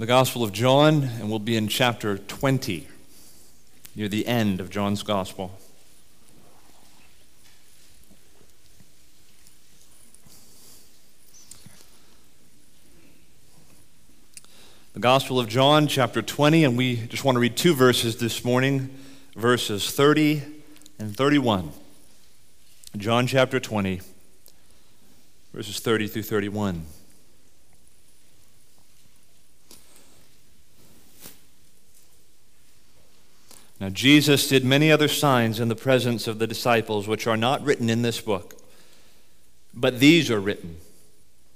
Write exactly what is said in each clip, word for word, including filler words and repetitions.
the Gospel of John, and we'll be in chapter twenty, near the end of John's Gospel. The Gospel of John, chapter twenty, and we just want to read two verses this morning, verses thirty and thirty-one. John chapter twenty, verses thirty through thirty-one. Now Jesus did many other signs in the presence of the disciples, which are not written in this book, but these are written,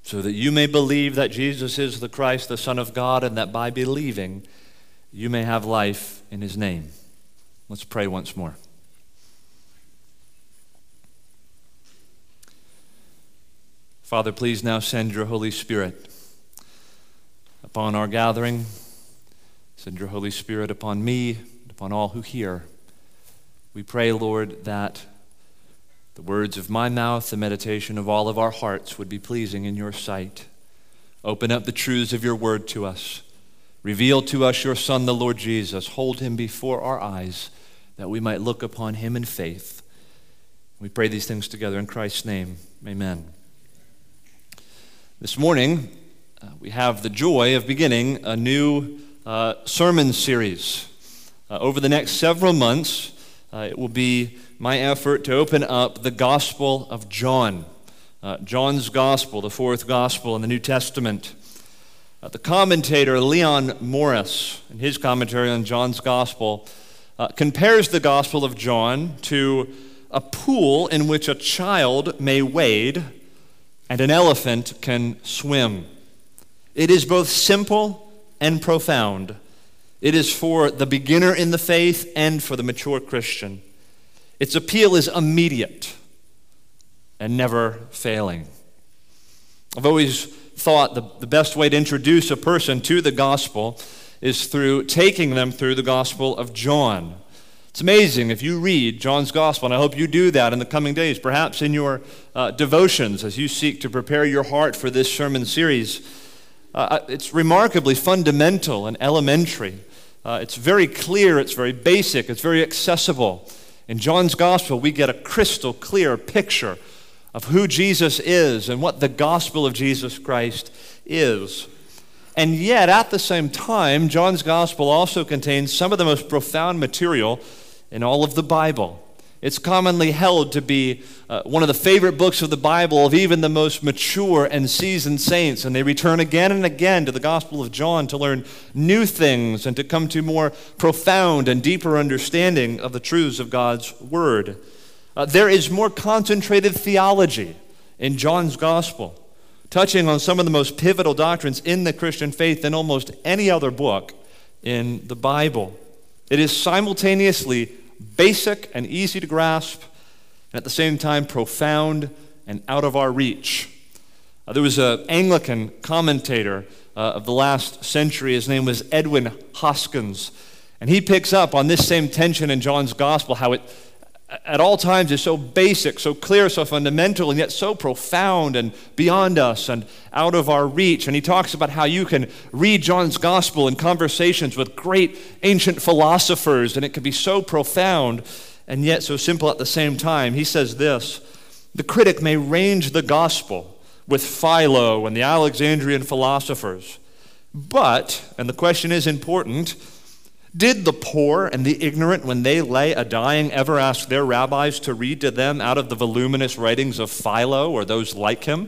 so that you may believe that Jesus is the Christ, the Son of God, and that by believing you may have life in his name. Let's pray once more. Father, please now send your Holy Spirit upon our gathering. Send your Holy Spirit upon me, upon all who hear. We pray, Lord, that the words of my mouth, the meditation of all of our hearts would be pleasing in your sight. Open up the truths of your word to us. Reveal to us your Son, the Lord Jesus. Hold him before our eyes, that we might look upon him in faith. We pray these things together in Christ's name. Amen. This morning, uh, we have the joy of beginning a new uh, sermon series. Uh, over the next several months, uh, it will be my effort to open up the Gospel of John, uh, John's Gospel, the fourth Gospel in the New Testament. Uh, the commentator Leon Morris, in his commentary on John's Gospel, uh, compares the Gospel of John to a pool in which a child may wade and an elephant can swim. It is both simple and profound. It is for the beginner in the faith and for the mature Christian. Its appeal is immediate and never failing. I've always thought the, the best way to introduce a person to the gospel is through taking them through the Gospel of John. It's amazing if you read John's Gospel, and I hope you do that in the coming days, perhaps in your uh, devotions as you seek to prepare your heart for this sermon series. Uh, it's remarkably fundamental and elementary. Uh, it's very clear, it's very basic, it's very accessible. In John's Gospel, we get a crystal clear picture of who Jesus is and what the gospel of Jesus Christ is. And yet, at the same time, John's Gospel also contains some of the most profound material in all of the Bible. It's commonly held to be uh, one of the favorite books of the Bible of even the most mature and seasoned saints, and they return again and again to the Gospel of John to learn new things and to come to more profound and deeper understanding of the truths of God's Word. Uh, there is more concentrated theology in John's Gospel, touching on some of the most pivotal doctrines in the Christian faith than almost any other book in the Bible. It is simultaneously basic and easy to grasp, and at the same time profound and out of our reach. Uh, there was an Anglican commentator uh, of the last century. His name was Edwin Hoskins, and he picks up on this same tension in John's Gospel, how it at all times is so basic, so clear, so fundamental, and yet so profound and beyond us and out of our reach. And he talks about how you can read John's Gospel in conversations with great ancient philosophers, and it can be so profound and yet so simple at the same time. He says this: the critic may range the Gospel with Philo and the Alexandrian philosophers, but, and the question is important, did the poor and the ignorant, when they lay a dying, ever ask their rabbis to read to them out of the voluminous writings of Philo or those like him?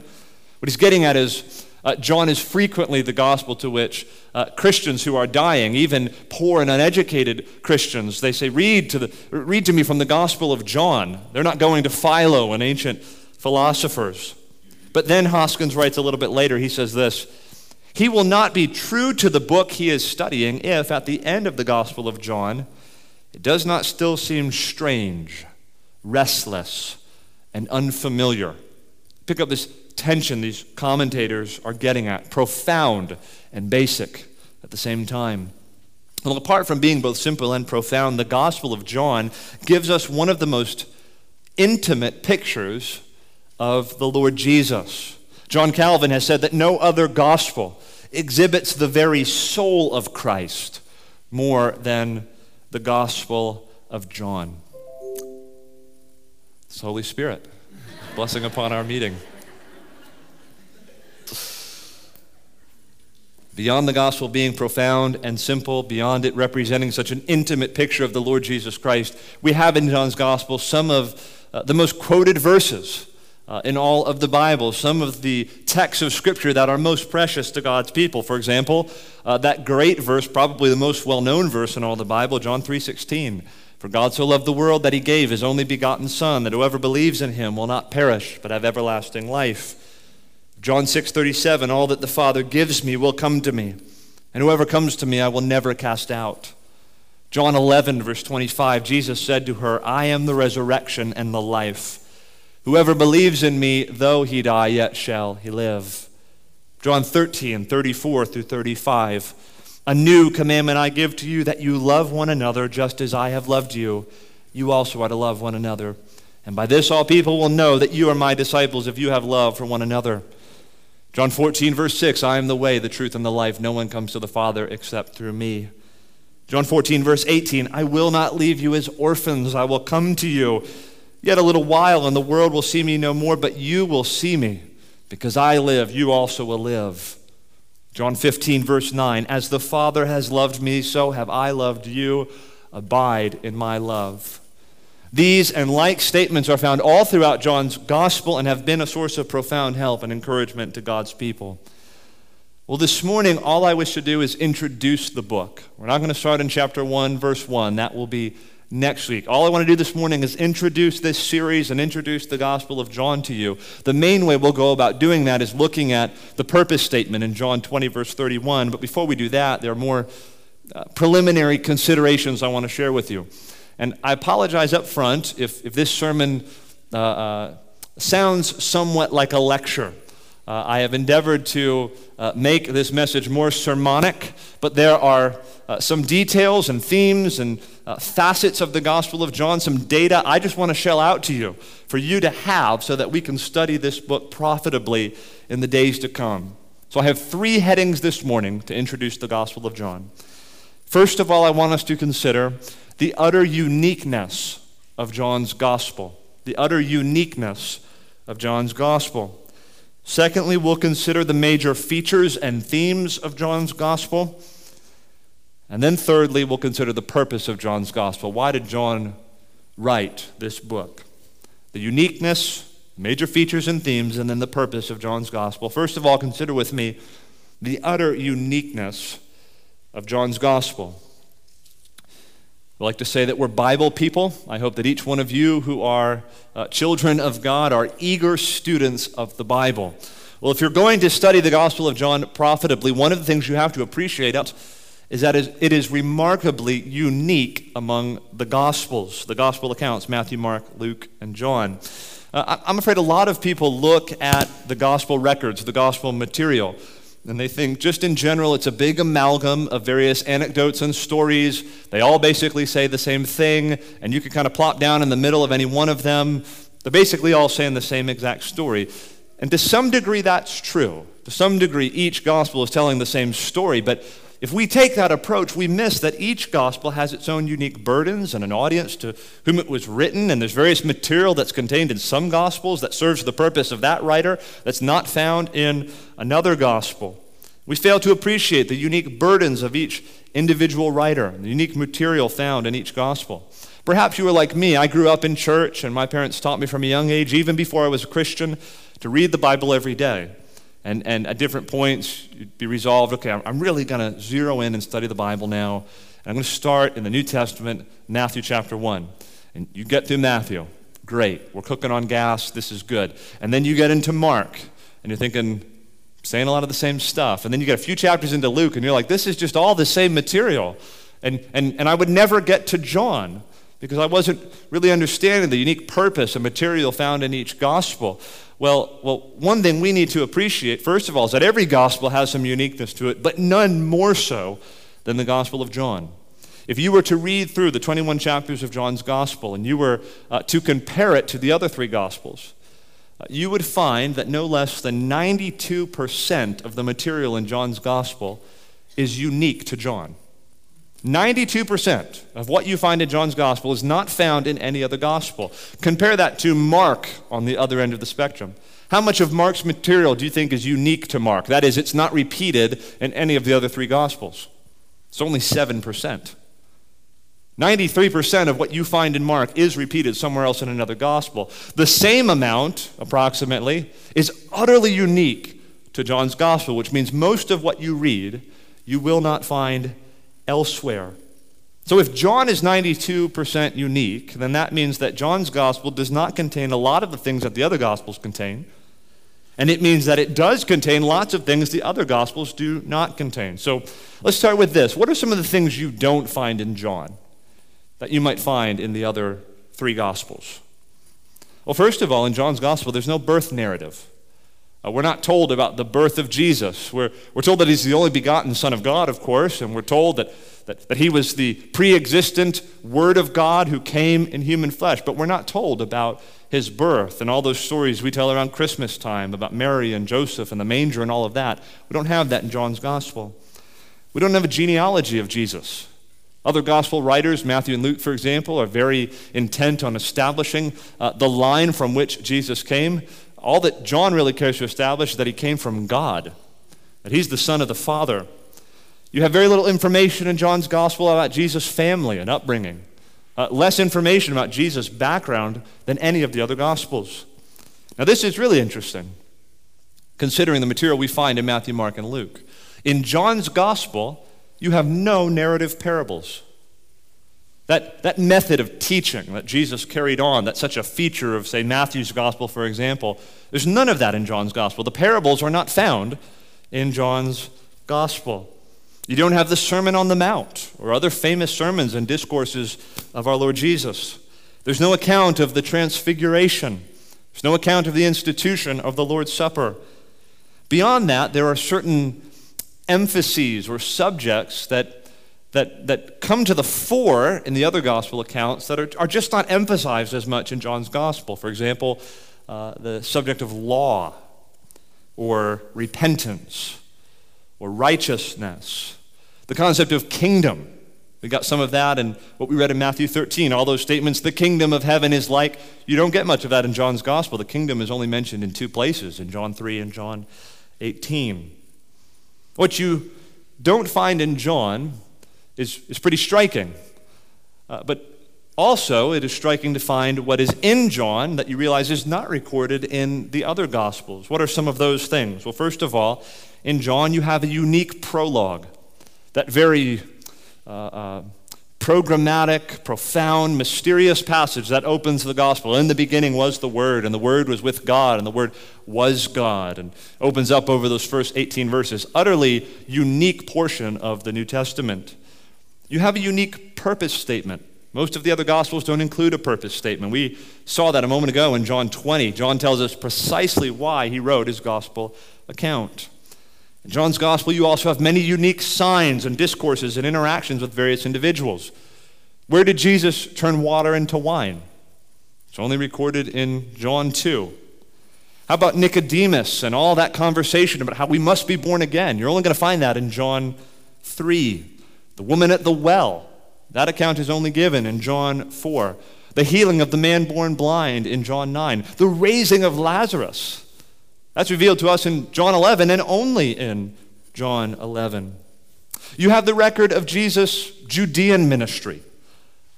What he's getting at is uh, John is frequently the gospel to which uh, Christians who are dying, even poor and uneducated Christians, they say, read to, the, read to me from the Gospel of John. They're not going to Philo and ancient philosophers. But then Hoskins writes a little bit later, he says this: he will not be true to the book he is studying if, at the end of the Gospel of John, it does not still seem strange, restless, and unfamiliar. Pick up this tension these commentators are getting at, profound and basic at the same time. Well, apart from being both simple and profound, the Gospel of John gives us one of the most intimate pictures of the Lord Jesus. John Calvin has said that no other gospel exhibits the very soul of Christ more than the Gospel of John. It's the Holy Spirit, blessing upon our meeting. Beyond the gospel being profound and simple, beyond it representing such an intimate picture of the Lord Jesus Christ, we have in John's gospel some of uh, the most quoted verses uh, in all of the Bible, some of the texts of Scripture that are most precious to God's people. For example, uh, that great verse, probably the most well-known verse in all the Bible, John three sixteen, "For God so loved the world that he gave his only begotten Son, that whoever believes in him will not perish, but have everlasting life." John six thirty-seven, "All that the Father gives me will come to me, and whoever comes to me I will never cast out." John eleven, verse twenty-five, Jesus said to her, "I am the resurrection and the life. Whoever believes in me, though he die, yet shall he live." John thirteen, thirty-four through thirty-five, "A new commandment I give to you, that you love one another just as I have loved you. You also are to love one another. And by this all people will know that you are my disciples, if you have love for one another." John fourteen, verse six, "I am the way, the truth, and the life. No one comes to the Father except through me." John fourteen, verse eighteen, "I will not leave you as orphans. I will come to you. Yet a little while, and the world will see me no more, but you will see me. Because I live, you also will live." John fifteen, verse nine, "As the Father has loved me, so have I loved you. Abide in my love." These and like statements are found all throughout John's gospel and have been a source of profound help and encouragement to God's people. Well, this morning, all I wish to do is introduce the book. We're not going to start in chapter one, verse one. That will be next week. All I want to do this morning is introduce this series and introduce the Gospel of John to you. The main way we'll go about doing that is looking at the purpose statement in John twenty, verse thirty-one. But before we do that, there are more uh, preliminary considerations I want to share with you. And I apologize up front if, if this sermon uh, uh, sounds somewhat like a lecture. Uh, I have endeavored to uh, make this message more sermonic, but there are uh, some details and themes and uh, facets of the Gospel of John, some data I just want to shell out to you, for you to have so that we can study this book profitably in the days to come. So I have three headings this morning to introduce the Gospel of John. First of all, I want us to consider the utter uniqueness of John's gospel. The utter uniqueness of John's gospel. Secondly, we'll consider the major features and themes of John's gospel. And then thirdly, we'll consider the purpose of John's gospel. Why did John write this book? The uniqueness, major features and themes, and then the purpose of John's gospel. First of all, consider with me the utter uniqueness of John's gospel. I like to say that we're Bible people. I hope that each one of you who are uh, children of God are eager students of the Bible. Well, if you're going to study the Gospel of John profitably, one of the things you have to appreciate is that it is remarkably unique among the Gospels, the Gospel accounts, Matthew, Mark, Luke, and John. Uh, I'm afraid a lot of people look at the Gospel records, the Gospel material, and they think just in general it's a big amalgam of various anecdotes and stories. They all basically say the same thing, and you can kind of plop down in the middle of any one of them. They're basically all saying the same exact story. And to some degree that's true. To some degree each gospel is telling the same story, but if we take that approach, we miss that each gospel has its own unique burdens and an audience to whom it was written, and there's various material that's contained in some gospels that serves the purpose of that writer that's not found in another gospel. We fail to appreciate the unique burdens of each individual writer, the unique material found in each gospel. Perhaps you were like me. I grew up in church, and my parents taught me from a young age, even before I was a Christian, to read the Bible every day. And, and at different points, you'd be resolved, okay, I'm really going to zero in and study the Bible now. And I'm going to start in the New Testament, Matthew chapter one. And you get through Matthew. Great. We're cooking on gas. This is good. And then you get into Mark, and you're thinking, saying a lot of the same stuff. And then you get a few chapters into Luke, and you're like, this is just all the same material. And, and, and I would never get to John, because I wasn't really understanding the unique purpose and material found in each gospel. Well, well, one thing we need to appreciate, first of all, is that every gospel has some uniqueness to it, but none more so than the Gospel of John. If you were to read through the twenty-one chapters of John's gospel and you were uh, to compare it to the other three gospels, you would find that no less than ninety-two percent of the material in John's gospel is unique to John. ninety-two percent of what you find in John's gospel is not found in any other gospel. Compare that to Mark on the other end of the spectrum. How much of Mark's material do you think is unique to Mark? That is, it's not repeated in any of the other three gospels. It's only seven percent. ninety-three percent of what you find in Mark is repeated somewhere else in another gospel. The same amount, approximately, is utterly unique to John's gospel, which means most of what you read you will not find elsewhere. So if John is ninety-two percent unique, then that means that John's gospel does not contain a lot of the things that the other gospels contain, and it means that it does contain lots of things the other gospels do not contain. So let's start with this. What are some of the things you don't find in John that you might find in the other three gospels? Well, first of all, in John's gospel, there's no birth narrative. Uh, we're not told about the birth of Jesus. We're, we're told that he's the only begotten Son of God, of course, and we're told that, that, that he was the pre-existent Word of God who came in human flesh, but we're not told about his birth and all those stories we tell around Christmas time about Mary and Joseph and the manger and all of that. We don't have that in John's gospel. We don't have a genealogy of Jesus. Other gospel writers, Matthew and Luke, for example, are very intent on establishing uh, the line from which Jesus came. All that John really cares to establish is that he came from God, that he's the Son of the Father. You have very little information in John's gospel about Jesus' family and upbringing, uh, less information about Jesus' background than any of the other gospels. Now, this is really interesting, considering the material we find in Matthew, Mark, and Luke. In John's gospel, you have no narrative parables. That, that method of teaching that Jesus carried on, that's such a feature of, say, Matthew's gospel, for example, there's none of that in John's gospel. The parables are not found in John's gospel. You don't have the Sermon on the Mount or other famous sermons and discourses of our Lord Jesus. There's no account of the Transfiguration. There's no account of the institution of the Lord's Supper. Beyond that, there are certain emphases or subjects that that that come to the fore in the other gospel accounts that are, are just not emphasized as much in John's gospel. For example, uh, the subject of law or repentance or righteousness, the concept of kingdom. We got some of that in what we read in Matthew thirteen, all those statements, the kingdom of heaven is like. You don't get much of that in John's gospel. The kingdom is only mentioned in two places, in John three and John eighteen. What you don't find in John is, is pretty striking. Uh, but also, it is striking to find what is in John that you realize is not recorded in the other Gospels. What are some of those things? Well, first of all, in John, you have a unique prologue, that very uh, uh, programmatic, profound, mysterious passage that opens the Gospel. In the beginning was the Word, and the Word was with God, and the Word was God, and opens up over those first eighteen verses. Utterly unique portion of the New Testament. You have a unique purpose statement. Most of the other Gospels don't include a purpose statement. We saw that a moment ago in John twenty. John tells us precisely why he wrote his Gospel account. In John's Gospel, you also have many unique signs and discourses and interactions with various individuals. Where did Jesus turn water into wine? It's only recorded in John two. How about Nicodemus and all that conversation about how we must be born again? You're only going to find that in John three. The woman at the well, that account is only given in John four. The healing of the man born blind in John nine. The raising of Lazarus, that's revealed to us in John eleven and only in John eleven. You have the record of Jesus' Judean ministry.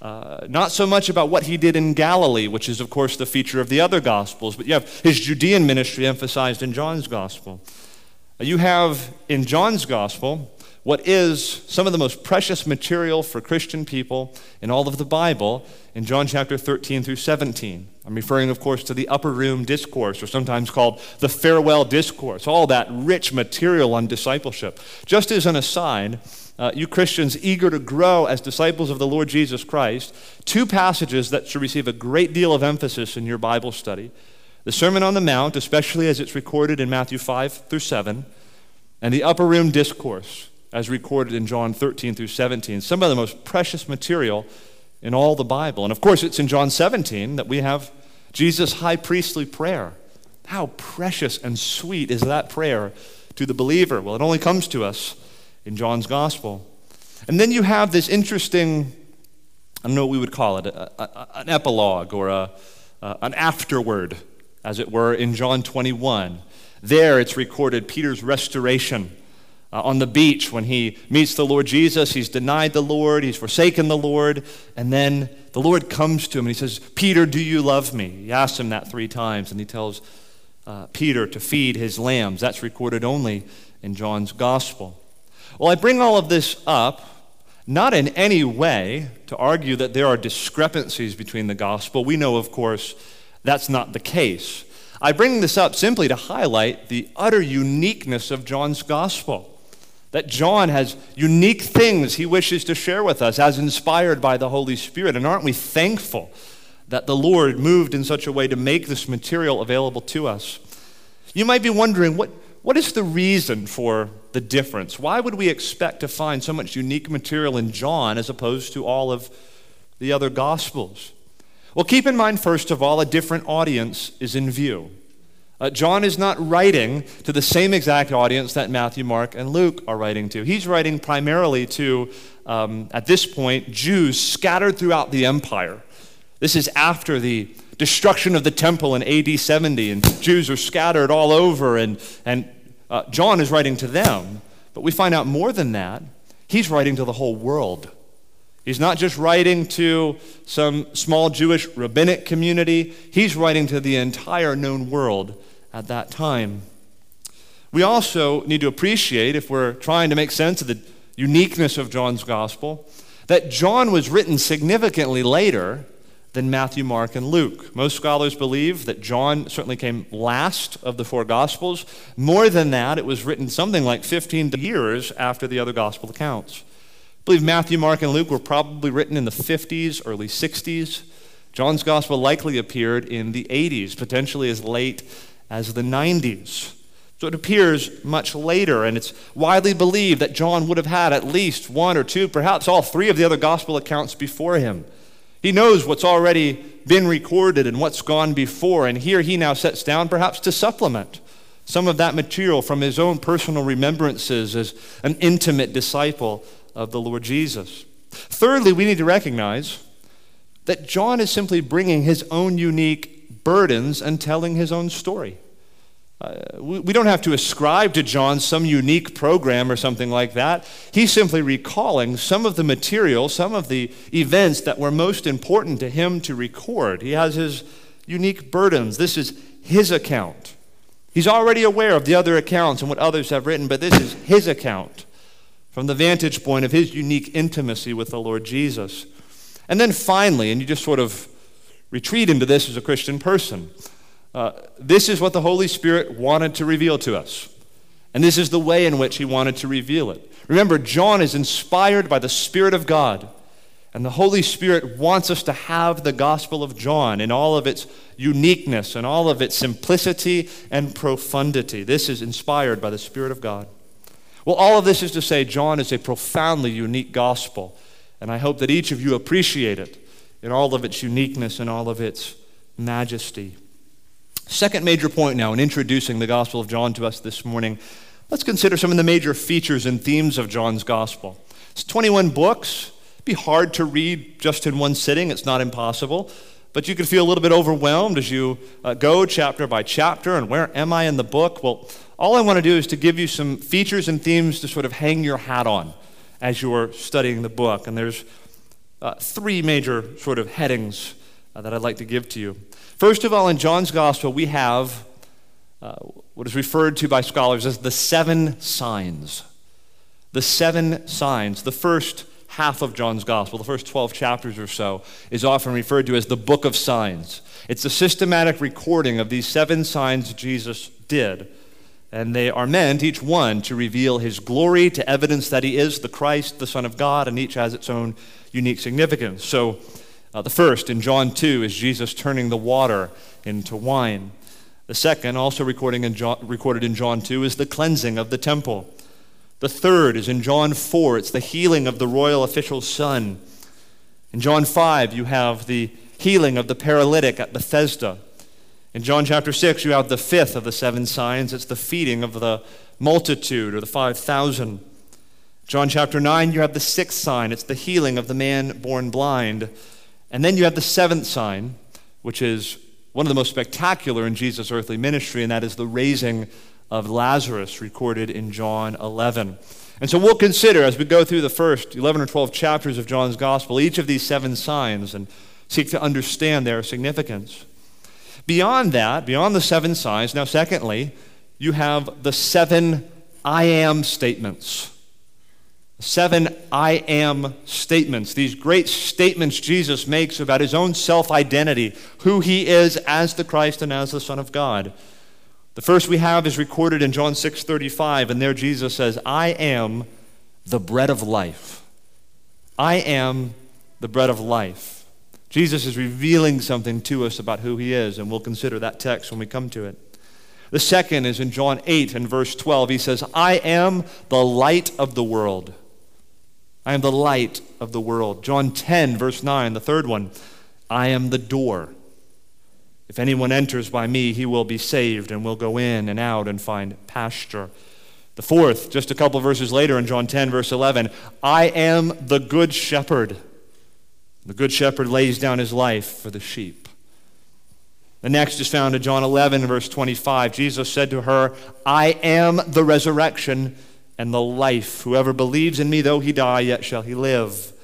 Uh, not so much about what he did in Galilee, which is, of course, the feature of the other Gospels, but you have his Judean ministry emphasized in John's Gospel. You have in John's Gospel what is some of the most precious material for Christian people in all of the Bible in John chapter thirteen through seventeen. I'm referring, of course, to the upper room discourse, or sometimes called the farewell discourse, all that rich material on discipleship. Just as an aside, uh, you Christians eager to grow as disciples of the Lord Jesus Christ, two passages that should receive a great deal of emphasis in your Bible study: the Sermon on the Mount, especially as it's recorded in Matthew five through seven, and the upper room discourse, as recorded in John thirteen through seventeen, some of the most precious material in all the Bible. And of course, it's in John seventeen that we have Jesus' high priestly prayer, How precious and sweet is that prayer to the believer? Well, it only comes to us in John's gospel. And then you have this interesting, I don't know what we would call it, a, a, an epilogue or a, uh, an afterword, as it were, in John twenty-one. There it's recorded Peter's restoration uh, on the beach when he meets the Lord Jesus. He's denied the Lord, he's forsaken the Lord, and then the Lord comes to him and he says, Peter, do you love me? He asks him that three times, and he tells uh, Peter to feed his lambs. That's recorded only in John's gospel. Well, I bring all of this up, not in any way to argue that there are discrepancies between the gospel. We know, of course, that's not the case. I bring this up simply to highlight the utter uniqueness of John's gospel, that John has unique things he wishes to share with us as inspired by the Holy Spirit. And aren't we thankful that the Lord moved in such a way to make this material available to us? You might be wondering, what, what is the reason for the difference? Why would we expect to find so much unique material in John as opposed to all of the other gospels? Well, keep in mind, first of all, a different audience is in view. Uh, John is not writing to the same exact audience that Matthew, Mark, and Luke are writing to. He's writing primarily to, um, at this point, Jews scattered throughout the empire. This is after the destruction of the temple in A D seventy, and Jews are scattered all over, and, and uh, John is writing to them. But we find out more than that. He's writing to the whole world. He's not just writing to some small Jewish rabbinic community. He's writing to the entire known world at that time. We also need to appreciate, if we're trying to make sense of the uniqueness of John's gospel, that John was written significantly later than Matthew, Mark, and Luke. Most scholars believe that John certainly came last of the four gospels. More than that, it was written something like fifteen years after the other gospel accounts. I believe Matthew, Mark, and Luke were probably written in the fifties, early sixties. John's gospel likely appeared in the eighties, potentially as late as the nineties. So it appears much later, and it's widely believed that John would have had at least one or two, perhaps all three of the other gospel accounts before him. He knows what's already been recorded and what's gone before, and here he now sets down perhaps to supplement some of that material from his own personal remembrances as an intimate disciple of the Lord Jesus. Thirdly, we need to recognize that John is simply bringing his own unique burdens and telling his own story. Uh, we, we don't have to ascribe to John some unique program or something like that. He's simply recalling some of the material, some of the events that were most important to him to record. He has his unique burdens. This is his account. He's already aware of the other accounts and what others have written, but this is his account, from the vantage point of his unique intimacy with the Lord Jesus. And then finally, and you just sort of retreat into this as a Christian person, uh, this is what the Holy Spirit wanted to reveal to us. And this is the way in which he wanted to reveal it. Remember, John is inspired by the Spirit of God, and the Holy Spirit wants us to have the Gospel of John in all of its uniqueness and all of its simplicity and profundity. This is inspired by the Spirit of God. Well, all of this is to say John is a profoundly unique gospel, and I hope that each of you appreciate it in all of its uniqueness and all of its majesty. Second major point now in introducing the Gospel of John to us this morning, let's consider some of the major features and themes of John's gospel. It's twenty-one books. It'd be hard to read just in one sitting. It's not impossible, but you could feel a little bit overwhelmed as you uh, go chapter by chapter, and where am I in the book? Well, all I want to do is to give you some features and themes to sort of hang your hat on as you're studying the book. And there's uh, three major sort of headings uh, that I'd like to give to you. First of all, in John's gospel, we have uh, what is referred to by scholars as the seven signs. The seven signs. The first half of John's gospel, the first twelve chapters or so, is often referred to as the book of signs. It's a systematic recording of these seven signs Jesus did. And they are meant, each one, to reveal his glory, to evidence that he is the Christ, the Son of God, and each has its own unique significance. So uh, the first, in John two, is Jesus turning the water into wine. The second, also recording in John, recorded in John two, is the cleansing of the temple. The third is in John four, it's the healing of the royal official's son. In John five, you have the healing of the paralytic at Bethesda. In John chapter six, you have the fifth of the seven signs. It's the feeding of the multitude, or the five thousand. John chapter nine, you have the sixth sign. It's the healing of the man born blind. And then you have the seventh sign, which is one of the most spectacular in Jesus' earthly ministry, and that is the raising of Lazarus, recorded in John eleven. And so we'll consider, as we go through the first eleven or twelve chapters of John's gospel, each of these seven signs and seek to understand their significance. Beyond that, beyond the seven signs, now secondly, you have the seven I am statements. Seven I am statements. These great statements Jesus makes about his own self-identity, who he is as the Christ and as the Son of God. The first we have is recorded in John six thirty-five, and there Jesus says, I am the bread of life. I am the bread of life. Jesus is revealing something to us about who he is, and we'll consider that text when we come to it. The second is in John eight and verse twelve. He says, I am the light of the world. I am the light of the world. John ten, verse nine, the third one, I am the door. If anyone enters by me, he will be saved and will go in and out and find pasture. The fourth, just a couple verses later in John ten, verse eleven, I am the good shepherd. The good shepherd lays down his life for the sheep. The next is found in John eleven, verse twenty-five. Jesus said to her, I am the resurrection and the life. Whoever believes in me, though he die, yet shall he live.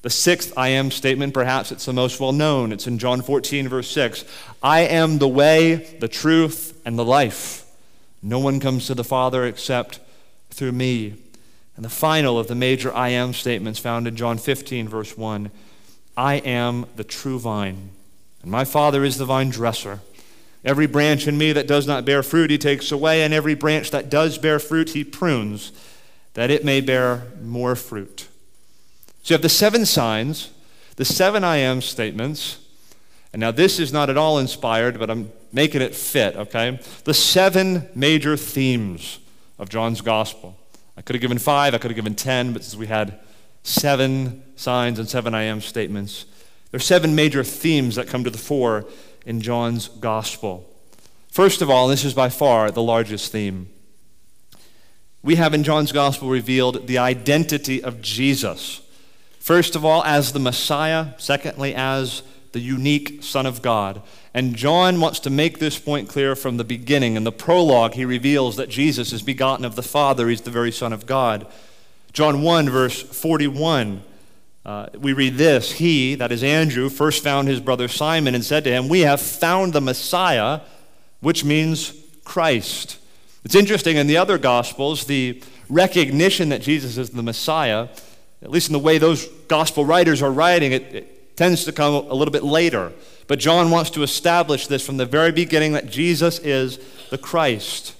The sixth I am statement, perhaps it's the most well known. It's in John fourteen, verse six. I am the way, the truth, and the life. No one comes to the Father except through me. And the final of the major I am statements found in John fifteen, verse one. I am the true vine, and my Father is the vine dresser. Every branch in me that does not bear fruit he takes away, and every branch that does bear fruit he prunes, that it may bear more fruit. So you have the seven signs, the seven I am statements, and now this is not at all inspired, but I'm making it fit, okay? The seven major themes of John's gospel. I could have given five, I could have given ten, but since we had seven signs and seven I am statements, there are seven major themes that come to the fore in John's gospel. First of all, and this is by far the largest theme, we have in John's gospel revealed the identity of Jesus. First of all, as the Messiah. Secondly, as the unique Son of God. And John wants to make this point clear from the beginning. In the prologue, he reveals that Jesus is begotten of the Father. He's the very Son of God. John one, verse forty-one. Uh, we read this, he, that is Andrew, first found his brother Simon and said to him, we have found the Messiah, which means Christ. It's interesting, in the other Gospels, the recognition that Jesus is the Messiah, at least in the way those Gospel writers are writing, it, it tends to come a little bit later. But John wants to establish this from the very beginning that Jesus is the Christ.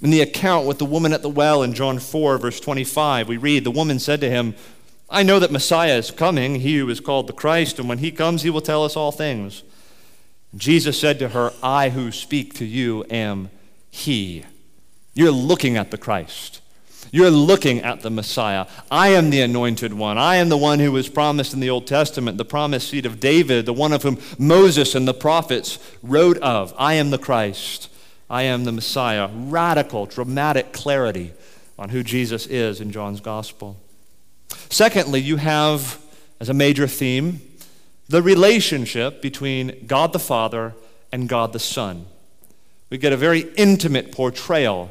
In the account with the woman at the well in John four, verse twenty-five, we read, the woman said to him, I know that Messiah is coming, he who is called the Christ, and when he comes, he will tell us all things. Jesus said to her, I who speak to you am he. You're looking at the Christ. You're looking at the Messiah. I am the anointed one. I am the one who was promised in the Old Testament, the promised seed of David, the one of whom Moses and the prophets wrote of. I am the Christ. I am the Messiah. Radical, dramatic clarity on who Jesus is in John's gospel. Secondly, you have, as a major theme, the relationship between God the Father and God the Son. We get a very intimate portrayal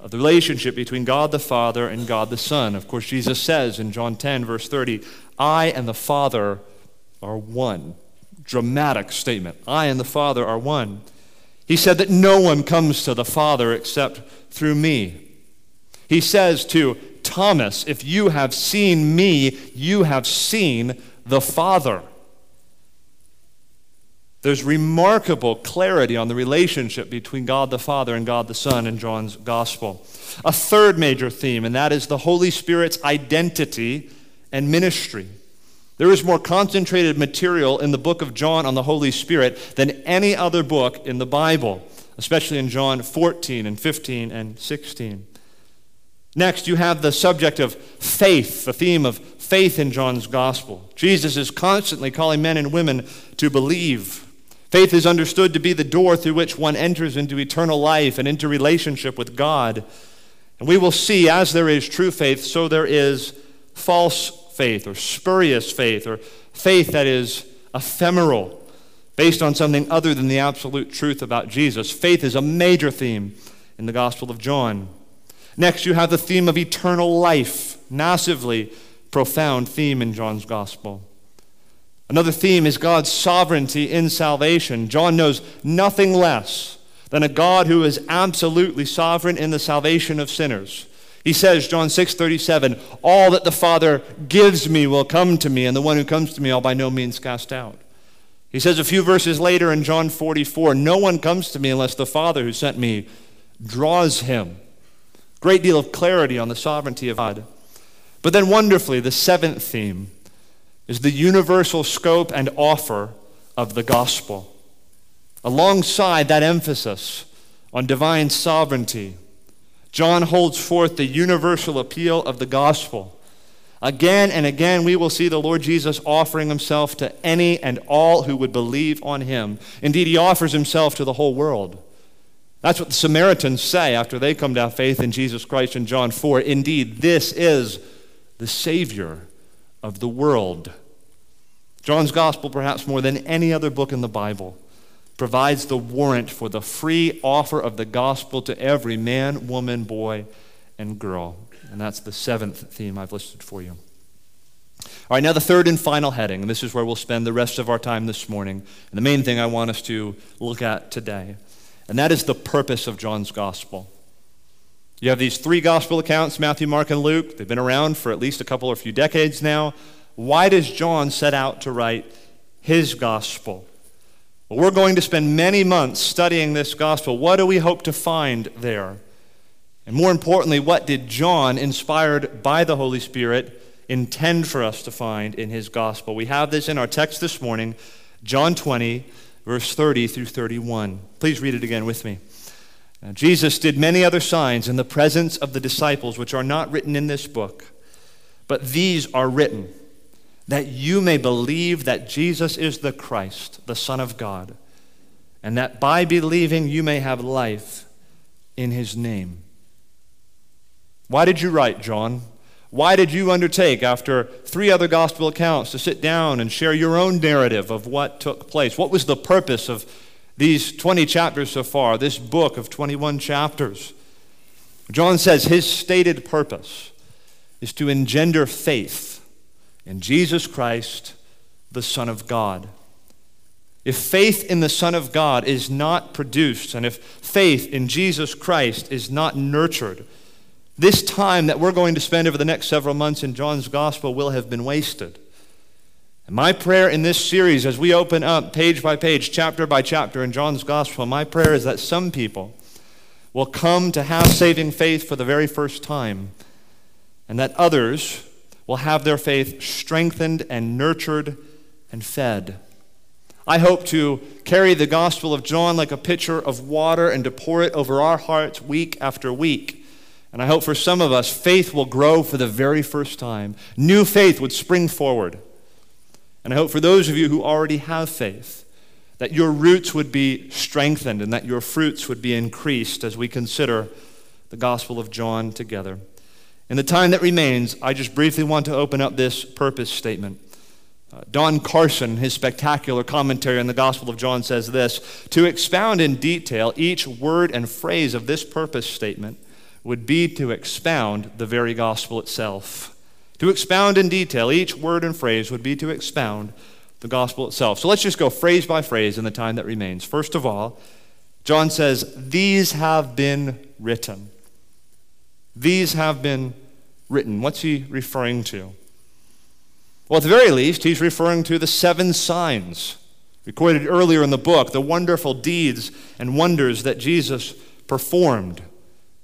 of the relationship between God the Father and God the Son. Of course, Jesus says in John ten, verse thirty, I and the Father are one. Dramatic statement. I and the Father are one. He said that no one comes to the Father except through me. He says to Thomas, if you have seen me, you have seen the Father. There's remarkable clarity on the relationship between God the Father and God the Son in John's gospel. A third major theme, and that is the Holy Spirit's identity and ministry. There is more concentrated material in the book of John on the Holy Spirit than any other book in the Bible, especially in John fourteen and fifteen and sixteen. Next, you have the subject of faith, the theme of faith in John's gospel. Jesus is constantly calling men and women to believe. Faith is understood to be the door through which one enters into eternal life and into relationship with God. And we will see, as there is true faith, so there is false faith or spurious faith or faith that is ephemeral, based on something other than the absolute truth about Jesus. Faith is a major theme in the Gospel of John. Next, you have the theme of eternal life, massively profound theme in John's Gospel. Another theme is God's sovereignty in salvation. John knows nothing less than a God who is absolutely sovereign in the salvation of sinners. He says, John six thirty-seven, all that the Father gives me will come to me, and the one who comes to me I'll by no means cast out. He says a few verses later in John forty-four, no one comes to me unless the Father who sent me draws him. Great deal of clarity on the sovereignty of God. But then wonderfully, the seventh theme is the universal scope and offer of the gospel. Alongside that emphasis on divine sovereignty, John holds forth the universal appeal of the gospel. Again and again, we will see the Lord Jesus offering himself to any and all who would believe on him. Indeed, he offers himself to the whole world. That's what the Samaritans say after they come to have faith in Jesus Christ in John four. Indeed, this is the Savior of the world. John's Gospel, perhaps more than any other book in the Bible, provides the warrant for the free offer of the gospel to every man, woman, boy, and girl. And that's the seventh theme I've listed for you. All right, now the third and final heading, and this is where we'll spend the rest of our time this morning, and the main thing I want us to look at today. And that is the purpose of John's Gospel. You have these three Gospel accounts, Matthew, Mark, and Luke. They've been around for at least a couple or few decades now. Why does John set out to write his Gospel? Well, we're going to spend many months studying this Gospel. What do we hope to find there? And more importantly, what did John, inspired by the Holy Spirit, intend for us to find in his Gospel? We have this in our text this morning, John twenty, verse thirty through thirty-one. Please read it again with me. Now, Jesus did many other signs in the presence of the disciples, which are not written in this book, but these are written, that you may believe that Jesus is the Christ, the Son of God, and that by believing you may have life in his name. Why did you write, John? Why did you undertake, after three other gospel accounts, to sit down and share your own narrative of what took place? What was the purpose of these twenty chapters so far, this book of twenty-one chapters? John says his stated purpose is to engender faith in Jesus Christ, the Son of God. If faith in the Son of God is not produced, and if faith in Jesus Christ is not nurtured, this time that we're going to spend over the next several months in John's Gospel will have been wasted. And my prayer in this series, as we open up page by page, chapter by chapter in John's Gospel, my prayer is that some people will come to have saving faith for the very first time, and that others will have their faith strengthened and nurtured and fed. I hope to carry the Gospel of John like a pitcher of water and to pour it over our hearts week after week. And I hope for some of us, faith will grow for the very first time. New faith would spring forward. And I hope for those of you who already have faith, that your roots would be strengthened and that your fruits would be increased as we consider the Gospel of John together. In the time that remains, I just briefly want to open up this purpose statement. Uh, Don Carson, his spectacular commentary on the Gospel of John, says this: to expound in detail each word and phrase of this purpose statement would be to expound the very gospel itself. To expound in detail, each word and phrase would be to expound the gospel itself. So let's just go phrase by phrase in the time that remains. First of all, John says, these have been written. These have been written. What's he referring to? Well, at the very least, he's referring to the seven signs recorded earlier in the book, the wonderful deeds and wonders that Jesus performed.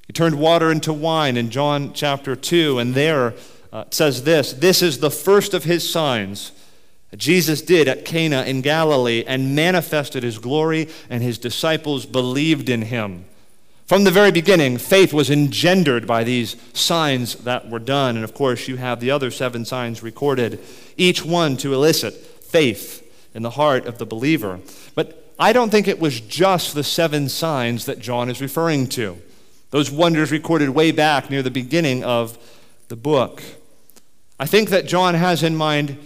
He turned water into wine in John chapter two, and there uh, it says this: this is the first of his signs that Jesus did at Cana in Galilee and manifested his glory, and his disciples believed in him. From the very beginning, faith was engendered by these signs that were done. And of course, you have the other seven signs recorded, each one to elicit faith in the heart of the believer. But I don't think it was just the seven signs that John is referring to, those wonders recorded way back near the beginning of the book. I think that John has in mind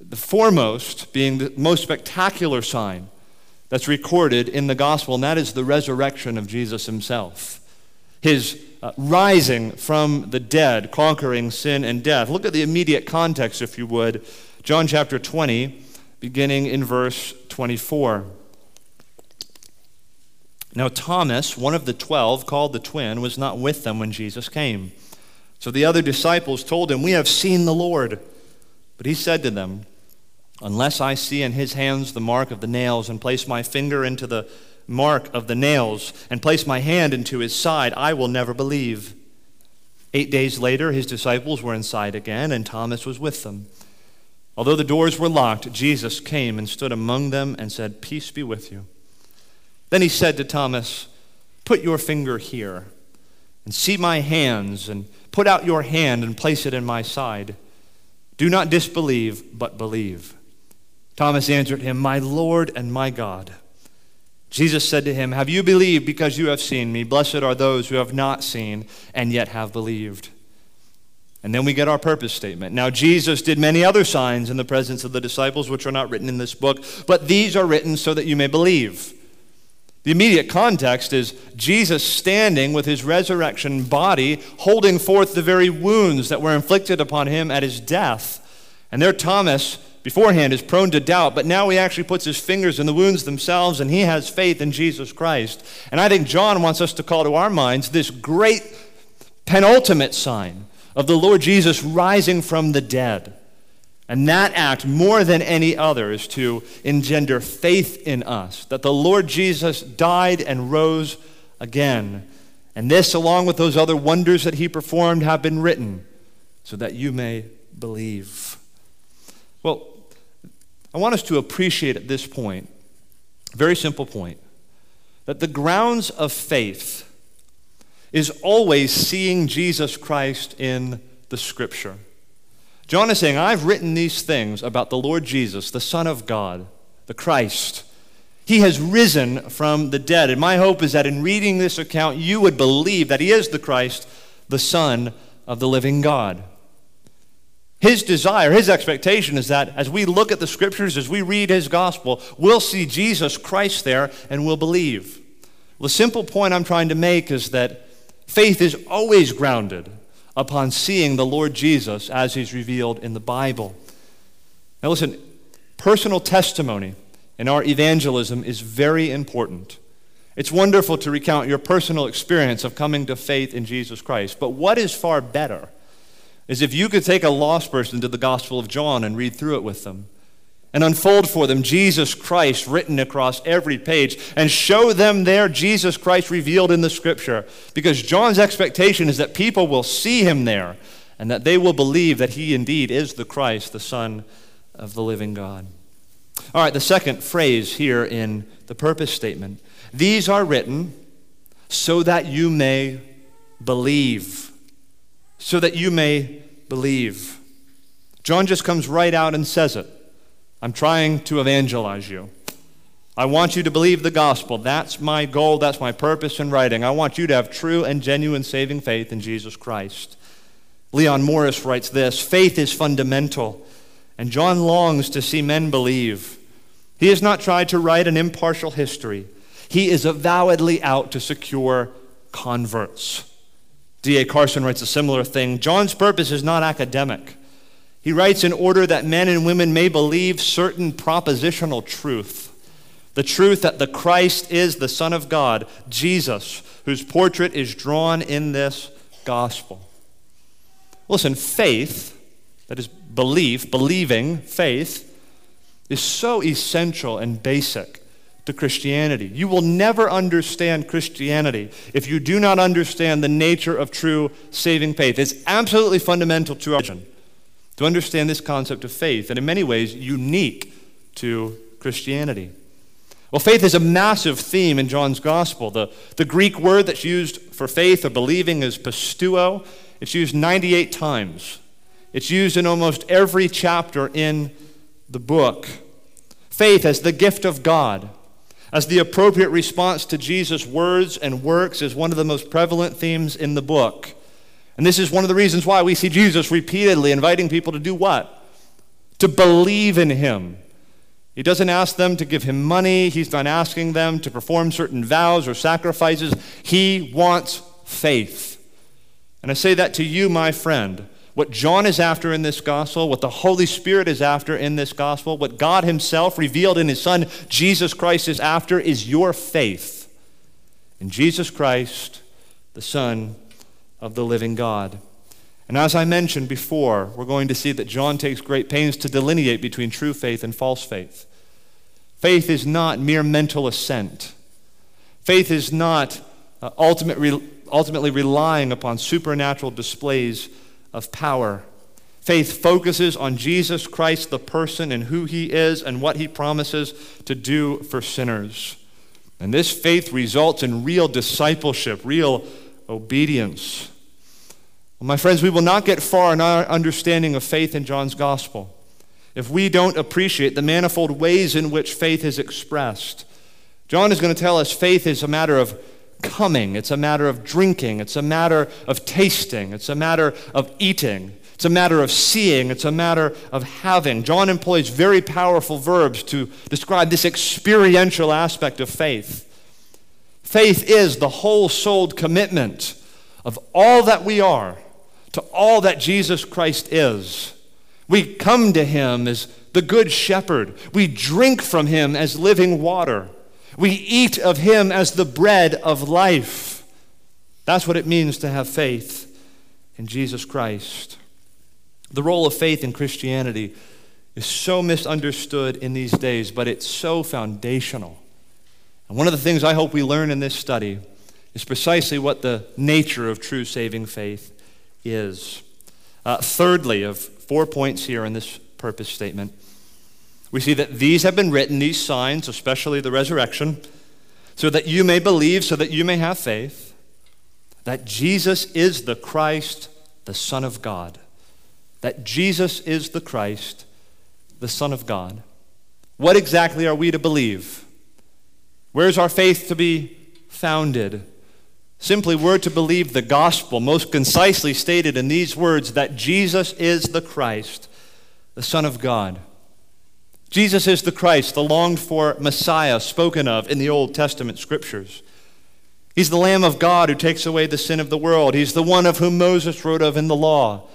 the foremost being the most spectacular sign that's recorded in the gospel, and that is the resurrection of Jesus himself, his uh, rising from the dead, conquering sin and death. Look at the immediate context, if you would. John chapter twenty, beginning in verse twenty-four. Now Thomas, one of the twelve, called the twin, was not with them when Jesus came. So the other disciples told him, "We have seen the Lord." But he said to them, "Unless I see in his hands the mark of the nails, and place my finger into the mark of the nails, and place my hand into his side, I will never believe." Eight days later, his disciples were inside again, and Thomas was with them. Although the doors were locked, Jesus came and stood among them and said, "Peace be with you." Then he said to Thomas, "Put your finger here and see my hands, and put out your hand and place it in my side. Do not disbelieve, but believe." Thomas answered him, "My Lord and my God." Jesus said to him, "Have you believed because you have seen me? Blessed are those who have not seen and yet have believed." And then we get our purpose statement. Now Jesus did many other signs in the presence of the disciples, which are not written in this book, but these are written so that you may believe. The immediate context is Jesus standing with his resurrection body, holding forth the very wounds that were inflicted upon him at his death. And there Thomas, beforehand, is prone to doubt, but now he actually puts his fingers in the wounds themselves, and he has faith in Jesus Christ. And I think John wants us to call to our minds this great penultimate sign of the Lord Jesus rising from the dead. And that act, more than any other, is to engender faith in us, that the Lord Jesus died and rose again. And this, along with those other wonders that he performed, have been written so that you may believe. Well, I want us to appreciate at this point, a very simple point, that the grounds of faith is always seeing Jesus Christ in the Scripture. John is saying, I've written these things about the Lord Jesus, the Son of God, the Christ. He has risen from the dead. And my hope is that in reading this account, you would believe that he is the Christ, the Son of the living God. His desire, his expectation is that as we look at the Scriptures, as we read his gospel, we'll see Jesus Christ there and we'll believe. The simple point I'm trying to make is that faith is always grounded upon seeing the Lord Jesus as he's revealed in the Bible. Now listen, personal testimony in our evangelism is very important. It's wonderful to recount your personal experience of coming to faith in Jesus Christ, but what is far better is if you could take a lost person to the Gospel of John and read through it with them, and unfold for them Jesus Christ written across every page, and show them there Jesus Christ revealed in the Scripture. Because John's expectation is that people will see him there, and that they will believe that he indeed is the Christ, the Son of the living God. All right, the second phrase here in the purpose statement. These are written so that you may believe. So that you may believe. John just comes right out and says it. I'm trying to evangelize you. I want you to believe the gospel. That's my goal. That's my purpose in writing. I want you to have true and genuine saving faith in Jesus Christ. Leon Morris writes this, "Faith is fundamental, and John longs to see men believe. He has not tried to write an impartial history. He is avowedly out to secure converts." D A Carson writes a similar thing. John's purpose is not academic. He writes in order that men and women may believe certain propositional truth, the truth that the Christ is the Son of God, Jesus, whose portrait is drawn in this gospel. Listen, faith, that is belief, believing, faith, is so essential and basic to Christianity. You will never understand Christianity if you do not understand the nature of true saving faith. It's absolutely fundamental to our religion to understand this concept of faith, and in many ways unique to Christianity. Well, faith is a massive theme in John's gospel. The, the Greek word that's used for faith or believing is pistuo. It's used ninety-eight times. It's used in almost every chapter in the book. Faith as the gift of God, as the appropriate response to Jesus' words and works, is one of the most prevalent themes in the book. And this is one of the reasons why we see Jesus repeatedly inviting people to do what? To believe in him. He doesn't ask them to give him money. He's not asking them to perform certain vows or sacrifices. He wants faith. And I say that to you, my friend. What John is after in this gospel, what the Holy Spirit is after in this gospel, what God himself revealed in his Son, Jesus Christ, is after is your faith in Jesus Christ, the Son of the living God. And as I mentioned before, we're going to see that John takes great pains to delineate between true faith and false faith. Faith is not mere mental assent. Faith is not uh, ultimate re- ultimately relying upon supernatural displays of power. Faith focuses on Jesus Christ, the person, and who he is and what he promises to do for sinners. And this faith results in real discipleship, real obedience. Well, my friends, we will not get far in our understanding of faith in John's gospel if we don't appreciate the manifold ways in which faith is expressed. John is going to tell us faith is a matter of coming. It's a matter of drinking. It's a matter of tasting. It's a matter of eating. It's a matter of seeing. It's a matter of having. John employs very powerful verbs to describe this experiential aspect of faith. Faith is the whole-souled commitment of all that we are to all that Jesus Christ is. We come to him as the good shepherd. We drink from him as living water. We eat of him as the bread of life. That's what it means to have faith in Jesus Christ. The role of faith in Christianity is so misunderstood in these days, but it's so foundational. And one of the things I hope we learn in this study is precisely what the nature of true saving faith is. Uh, thirdly, of four points here in this purpose statement, we see that these have been written, these signs, especially the resurrection, so that you may believe, so that you may have faith, that Jesus is the Christ, the Son of God. That Jesus is the Christ, the Son of God. What exactly are we to believe? Where's our faith to be founded? Simply, we're to believe the gospel, most concisely stated in these words, that Jesus is the Christ, the Son of God. Jesus is the Christ, the longed-for Messiah spoken of in the Old Testament scriptures. He's the Lamb of God who takes away the sin of the world. He's the one of whom Moses wrote of in the law.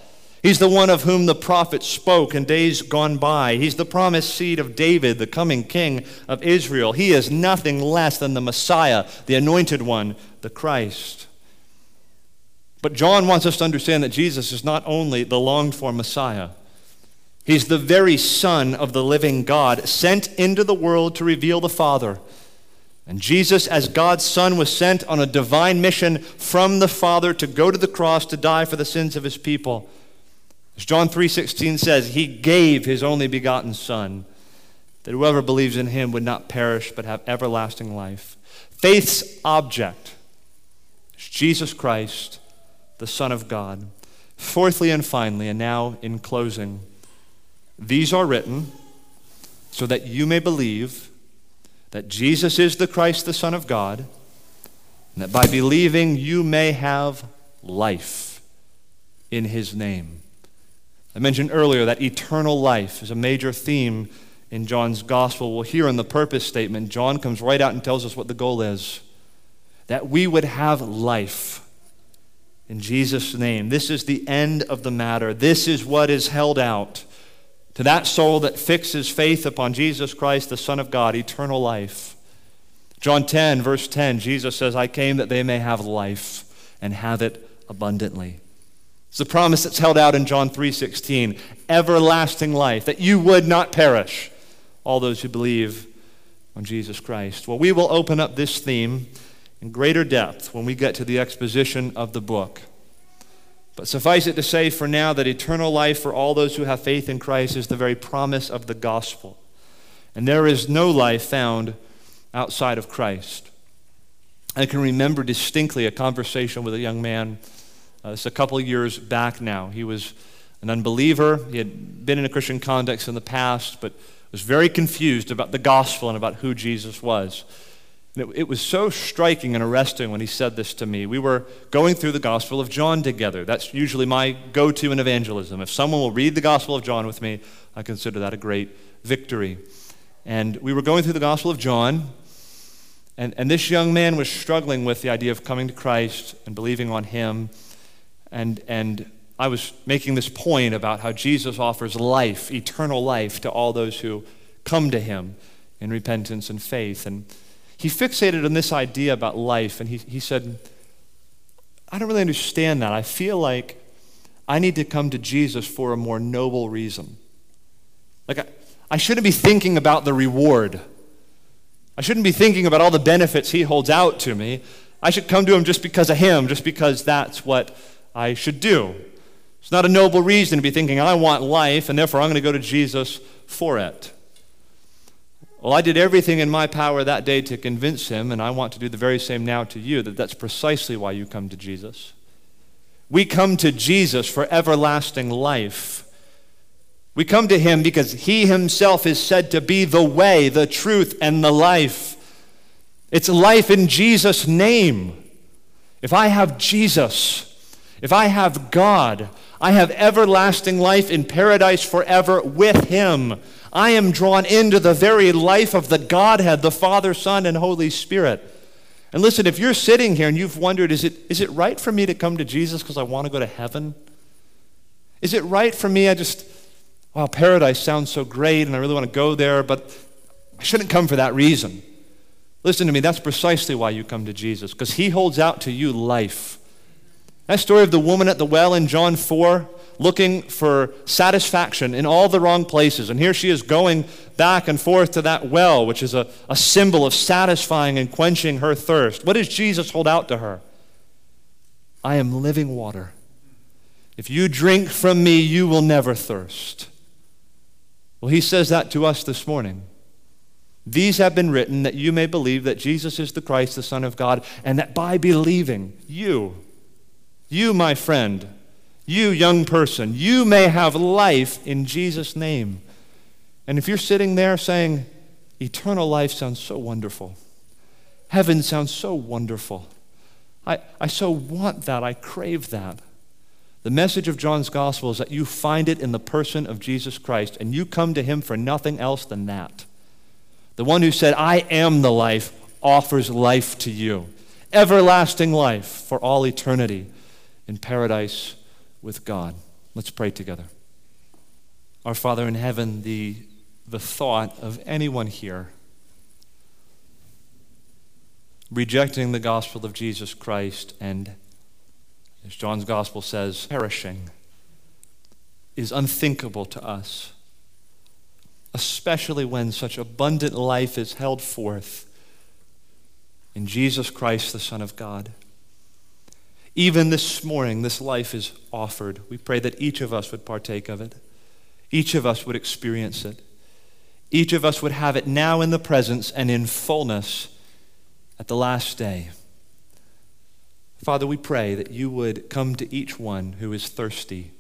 He's the one of whom the prophets spoke in days gone by. He's the promised seed of David, the coming king of Israel. He is nothing less than the Messiah, the anointed one, the Christ. But John wants us to understand that Jesus is not only the longed-for Messiah. He's the very Son of the living God, sent into the world to reveal the Father. And Jesus, as God's Son, was sent on a divine mission from the Father to go to the cross to die for the sins of his people. As John three sixteen says, he gave his only begotten Son, that whoever believes in him would not perish but have everlasting life. Faith's object is Jesus Christ, the Son of God. Fourthly and finally, and now in closing, these are written so that you may believe that Jesus is the Christ, the Son of God, and that by believing you may have life in his name. I mentioned earlier that eternal life is a major theme in John's gospel. Well, here in the purpose statement, John comes right out and tells us what the goal is, that we would have life in Jesus' name. This is the end of the matter. This is what is held out. To that soul that fixes faith upon Jesus Christ, the Son of God, eternal life. John ten, verse ten, Jesus says, I came that they may have life and have it abundantly. It's the promise that's held out in John three sixteen, everlasting life, that you would not perish, all those who believe on Jesus Christ. Well, we will open up this theme in greater depth when we get to the exposition of the book. But suffice it to say for now that eternal life for all those who have faith in Christ is the very promise of the gospel. And there is no life found outside of Christ. I can remember distinctly a conversation with a young man. Uh, it's a couple years back now. He was an unbeliever. He had been in a Christian context in the past, but was very confused about the gospel and about who Jesus was. And it, it was so striking and arresting when he said this to me. We were going through the Gospel of John together. That's usually my go-to in evangelism. If someone will read the Gospel of John with me, I consider that a great victory. And we were going through the Gospel of John, and, and this young man was struggling with the idea of coming to Christ and believing on him. And, and I was making this point about how Jesus offers life, eternal life, to all those who come to him in repentance and faith. And he fixated on this idea about life, and he, he said, I don't really understand that. I feel like I need to come to Jesus for a more noble reason. Like, I, I shouldn't be thinking about the reward. I shouldn't be thinking about all the benefits he holds out to me. I should come to him just because of him, just because that's what I should do. It's not a noble reason to be thinking, I want life, and therefore I'm going to go to Jesus for it. Well, I did everything in my power that day to convince him, and I want to do the very same now to you, that that's precisely why you come to Jesus. We come to Jesus for everlasting life. We come to him because he himself is said to be the way, the truth, and the life. It's life in Jesus' name. If I have Jesus, if I have God, I have everlasting life in paradise forever with him. I am drawn into the very life of the Godhead, the Father, Son, and Holy Spirit. And listen, if you're sitting here and you've wondered, is it, is it right for me to come to Jesus because I want to go to heaven? Is it right for me, I just, wow, paradise sounds so great and I really want to go there, but I shouldn't come for that reason. Listen to me, that's precisely why you come to Jesus, because he holds out to you life. That story of the woman at the well in John four, looking for satisfaction in all the wrong places. And here she is going back and forth to that well, which is a, a symbol of satisfying and quenching her thirst. What does Jesus hold out to her? I am living water. If you drink from me, you will never thirst. Well, he says that to us this morning. These have been written that you may believe that Jesus is the Christ, the Son of God, and that by believing you, You, my friend, you, young person, you may have life in Jesus' name. And if you're sitting there saying, eternal life sounds so wonderful. Heaven sounds so wonderful. I, I so want that. I crave that. The message of John's gospel is that you find it in the person of Jesus Christ, and you come to him for nothing else than that. The one who said, I am the life, offers life to you. Everlasting life for all eternity. In paradise with God. Let's pray together. Our Father in heaven, the, the thought of anyone here rejecting the gospel of Jesus Christ and, as John's gospel says, perishing is unthinkable to us, especially when such abundant life is held forth in Jesus Christ, the Son of God. Even this morning, this life is offered. We pray that each of us would partake of it. Each of us would experience it. Each of us would have it now in the presence and in fullness at the last day. Father, we pray that you would come to each one who is thirsty,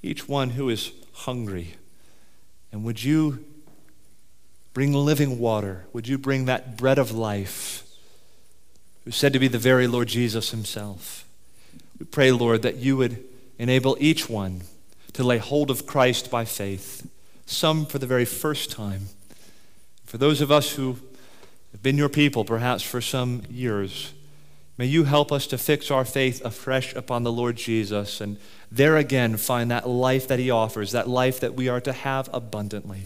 each one who is hungry, and would you bring living water? Would you bring that bread of life, who's said to be the very Lord Jesus himself? We pray, Lord, that you would enable each one to lay hold of Christ by faith, some for the very first time. For those of us who have been your people, perhaps for some years, may you help us to fix our faith afresh upon the Lord Jesus, and there again find that life that he offers, that life that we are to have abundantly.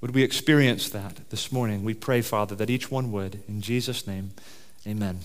Would we experience that this morning? We pray, Father, that each one would. In Jesus' name, amen.